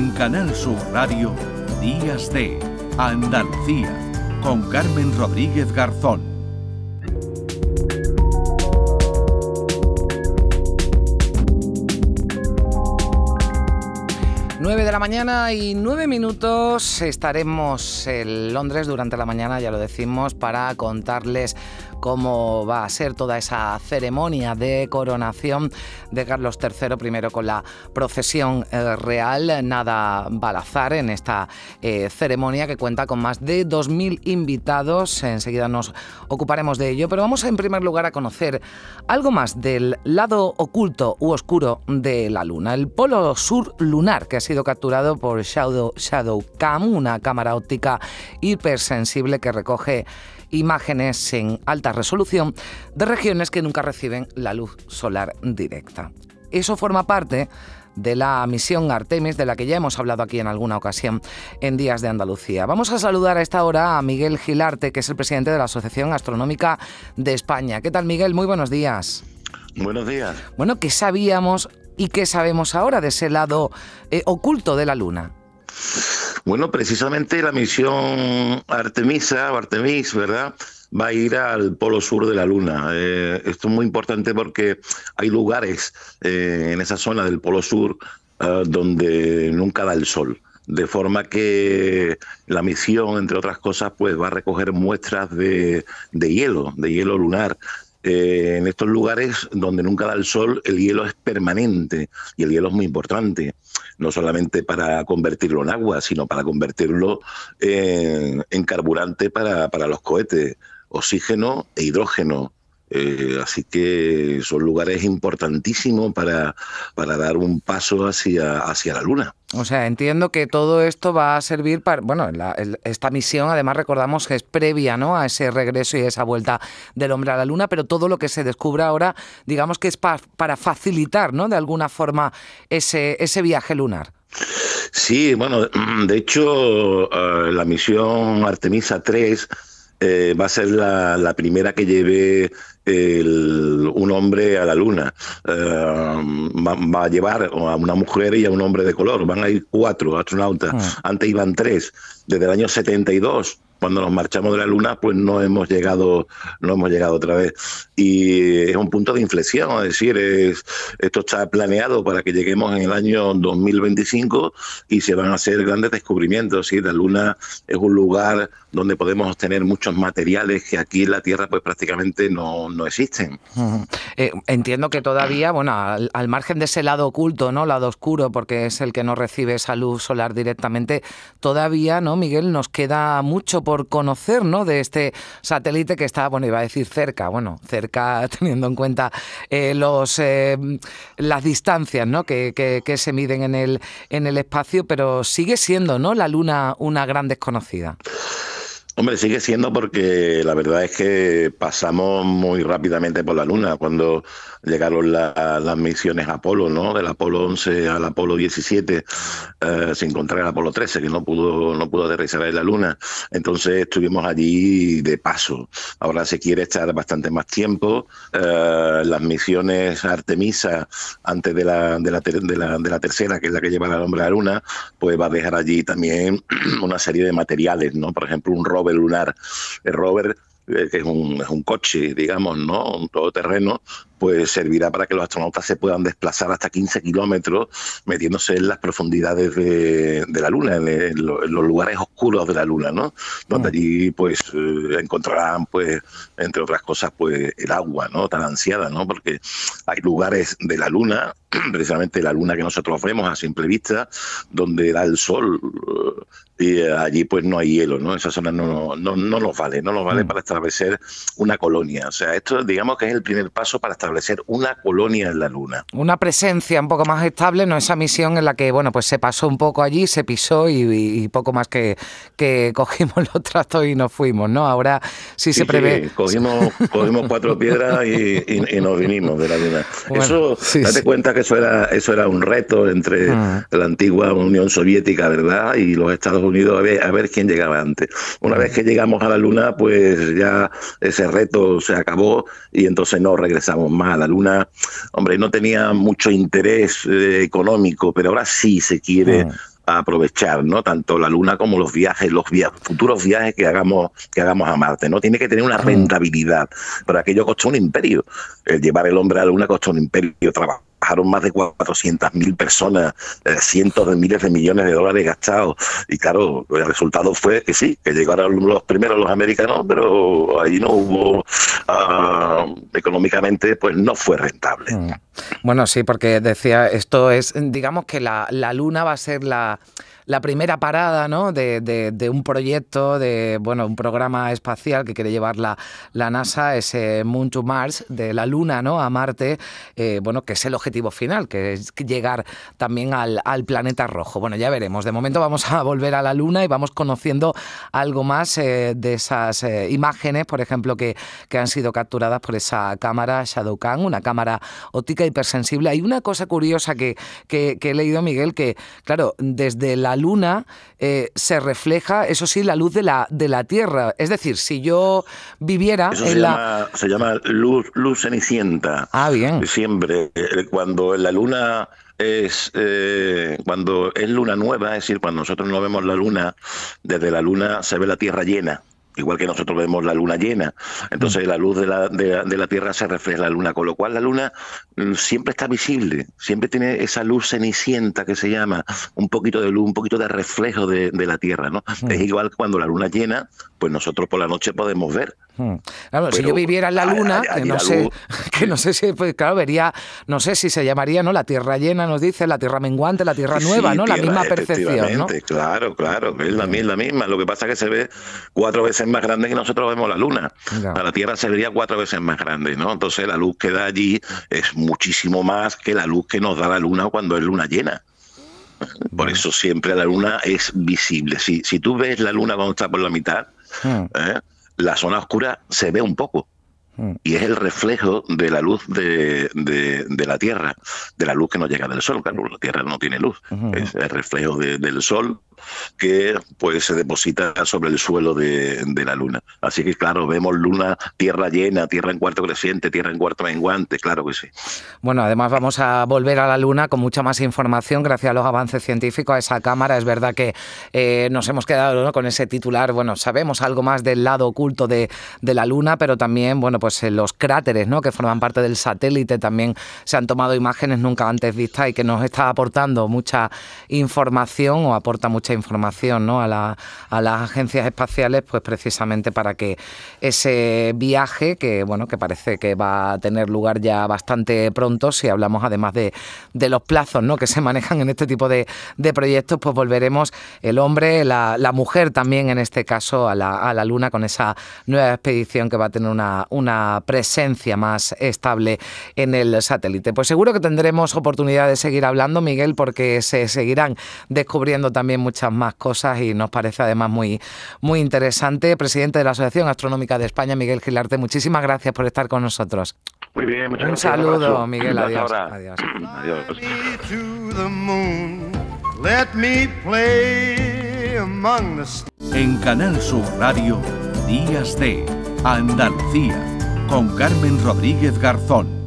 En Canal Sur Radio, Días de Andalucía, con Carmen Rodríguez Garzón. De la mañana y 9 minutos. Estaremos en Londres durante la mañana, ya lo decimos, para contarles cómo va a ser toda esa ceremonia de coronación de Carlos III, primero con la procesión real, nada balazar en esta ceremonia que cuenta con más de 2.000 invitados. Enseguida nos ocuparemos de ello, pero vamos en primer lugar a conocer algo más del lado oculto u oscuro de la Luna, el polo sur lunar, que ha sido capturado por Shadow Cam, una cámara óptica hipersensible que recoge imágenes en alta resolución de regiones que nunca reciben la luz solar directa. Eso forma parte de la misión Artemis, de la que ya hemos hablado aquí en alguna ocasión en Días de Andalucía. Vamos a saludar a esta hora a Miguel Gilarte, que es el presidente de la Asociación Astronómica de España. ¿Qué tal, Miguel? Muy buenos días. Buenos días. Bueno, ¿qué sabíamos y qué sabemos ahora de ese lado oculto de la Luna? Bueno, precisamente la misión Artemis, ¿verdad?, va a ir al polo sur de la Luna. Esto es muy importante porque hay lugares en esa zona del polo sur donde nunca da el sol. De forma que la misión, entre otras cosas, pues va a recoger muestras de hielo lunar. En estos lugares donde nunca da el sol, el hielo es permanente, y el hielo es muy importante, no solamente para convertirlo en agua, sino para convertirlo en carburante para los cohetes, oxígeno e hidrógeno. Así que son lugares importantísimos para dar un paso hacia la Luna. O sea, entiendo que todo esto va a servir para... Bueno, esta misión, además, recordamos que es previa, ¿no?, a ese regreso y esa vuelta del hombre a la Luna, pero todo lo que se descubra ahora, digamos que es para facilitar, ¿no?, de alguna forma ese viaje lunar. Sí, bueno, de hecho, la misión Artemisa 3... va a ser la primera que lleve un hombre a la Luna. Va a llevar a una mujer y a un hombre de color. Van a ir 4 astronautas. Antes iban 3. Desde el año 72, cuando nos marchamos de la Luna, pues no hemos llegado otra vez. Y es un punto de inflexión, es decir, esto está planeado para que lleguemos en el año 2025 y se van a hacer grandes descubrimientos, ¿sí? La Luna es un lugar donde podemos obtener muchos materiales que aquí en la Tierra pues prácticamente no existen. Entiendo que todavía, bueno, al margen de ese lado oculto, ¿no?, lado oscuro, porque es el que no recibe esa luz solar directamente, todavía, ¿no, Miguel?, nos queda mucho por conocer, ¿no?, de este satélite que está, bueno, iba a decir cerca, teniendo en cuenta las distancias, ¿no?, que se miden en el espacio, pero sigue siendo, ¿no?, la Luna una gran desconocida. Hombre, sigue siendo, porque la verdad es que pasamos muy rápidamente por la Luna cuando llegaron las misiones Apolo, ¿no? Del Apolo 11 al Apolo 17, sin contar el Apolo 13, que no pudo aterrizar en la Luna. Entonces estuvimos allí de paso. Ahora se quiere estar bastante más tiempo. Las misiones Artemisa, antes de la tercera, que es la que lleva al hombre a la Luna, pues va a dejar allí también una serie de materiales, ¿no? Por ejemplo, un rover lunar. El rover, que es un coche, digamos, ¿no?, un todoterreno, pues servirá para que los astronautas se puedan desplazar hasta 15 kilómetros metiéndose en las profundidades de la Luna, en los lugares oscuros de la Luna, ¿no? Donde allí pues encontrarán, pues, entre otras cosas, pues el agua, ¿no?, tan ansiada, ¿no? Porque hay lugares de la Luna, precisamente la Luna que nosotros vemos a simple vista, donde da el sol, y allí pues no hay hielo, ¿no? Esa zona no nos vale para establecer una colonia. O sea, esto digamos que es el primer paso para establecer una colonia en la Luna. Una presencia un poco más estable, ¿no? Esa misión en la que, bueno, pues se pasó un poco allí, se pisó y poco más que cogimos los trastos y nos fuimos, ¿no? Ahora sí se prevé. Sí, cogimos 4 piedras y nos vinimos de la Luna. Bueno, eso, date cuenta que eso era un reto entre la antigua Unión Soviética, ¿verdad?, y los Estados Unidos, a ver quién llegaba antes. Una vez que llegamos a la Luna, pues ya ese reto se acabó y entonces no regresamos más. La Luna, hombre, no tenía mucho interés económico, pero ahora sí se quiere a aprovechar, ¿no? Tanto la Luna como los viajes, futuros viajes que hagamos a Marte, ¿no? Tiene que tener una rentabilidad, pero aquello costó un imperio. El llevar el hombre a la Luna costó un imperio, trabajaron más de 400.000 personas, cientos de miles de millones de dólares gastados, y claro, el resultado fue que sí, que llegaron los primeros los americanos, pero ahí no hubo, económicamente, pues no fue rentable. Bueno, sí, porque decía, esto es, digamos que la Luna va a ser la primera parada, ¿no? de un proyecto, un programa espacial que quiere llevar la NASA, ese Moon to Mars, de la Luna, ¿no?, a Marte, que es el objetivo final, que es llegar también al planeta rojo. Bueno, ya veremos. De momento vamos a volver a la Luna y vamos conociendo algo más de esas imágenes, por ejemplo, que han sido capturadas por esa cámara Shadow Cam, una cámara óptica hipersensible. Hay una cosa curiosa que he leído, Miguel, que, claro, desde la Luna se refleja, eso sí, la luz de la Tierra. Es decir, si yo viviera... Eso se llama luz cenicienta. Ah, bien. Siempre, cuando la Luna... cuando es luna nueva, es decir, cuando nosotros no vemos la Luna, desde la Luna se ve la Tierra llena, igual que nosotros vemos la Luna llena. Entonces la luz de la Tierra se refleja en la Luna, con lo cual la Luna siempre está visible, siempre tiene esa luz cenicienta que se llama, un poquito de luz, un poquito de reflejo de la Tierra, ¿no? Es igual que cuando la Luna llena, pues nosotros por la noche podemos ver. Claro, pero si yo viviera en la Luna, vería, no sé si se llamaría, ¿no?, la Tierra llena, nos dice, la Tierra menguante, la Tierra nueva, sí, ¿no? La misma percepción, ¿no? Claro, es la misma. Lo que pasa es que se ve 4 veces más grande que nosotros vemos la Luna. Claro. A la Tierra se vería 4 veces más grande, ¿no? Entonces la luz que da allí es muchísimo más que la luz que nos da la Luna cuando es luna llena. Por eso siempre la Luna es visible. Si tú ves la Luna cuando está por la mitad, la zona oscura se ve un poco, y es el reflejo de la luz de la Tierra, de la luz que nos llega del Sol. Claro, la Tierra no tiene luz, es el reflejo del Sol que pues se deposita sobre el suelo de la Luna. Así que claro, vemos Luna, Tierra llena, Tierra en cuarto creciente, Tierra en cuarto menguante, claro que sí. Bueno, además vamos a volver a la Luna con mucha más información gracias a los avances científicos, a esa cámara. Es verdad que nos hemos quedado, ¿no?, con ese titular. Bueno, sabemos algo más del lado oculto de la Luna, pero también, bueno, pues los cráteres, ¿no?, que forman parte del satélite, también se han tomado imágenes nunca antes vistas y que nos está aportando mucha información, o aporta mucha información, ¿no?, a las agencias espaciales, pues precisamente para que ese viaje que parece que va a tener lugar ya bastante pronto, si hablamos además de los plazos, ¿no?, que se manejan en este tipo de proyectos, pues volveremos el hombre, la mujer también en este caso a la Luna, con esa nueva expedición que va a tener una presencia más estable en el satélite. Pues seguro que tendremos oportunidad de seguir hablando, Miguel, porque se seguirán descubriendo también muchas más cosas y nos parece además muy, muy interesante. Presidente de la Asociación Astronómica de España, Miguel Gilarte, muchísimas gracias por estar con nosotros. Muy bien, muchas gracias. Un saludo, Miguel. Adiós. Adiós. Adiós. En Canal Sur Radio, Días de Andalucía, con Carmen Rodríguez Garzón.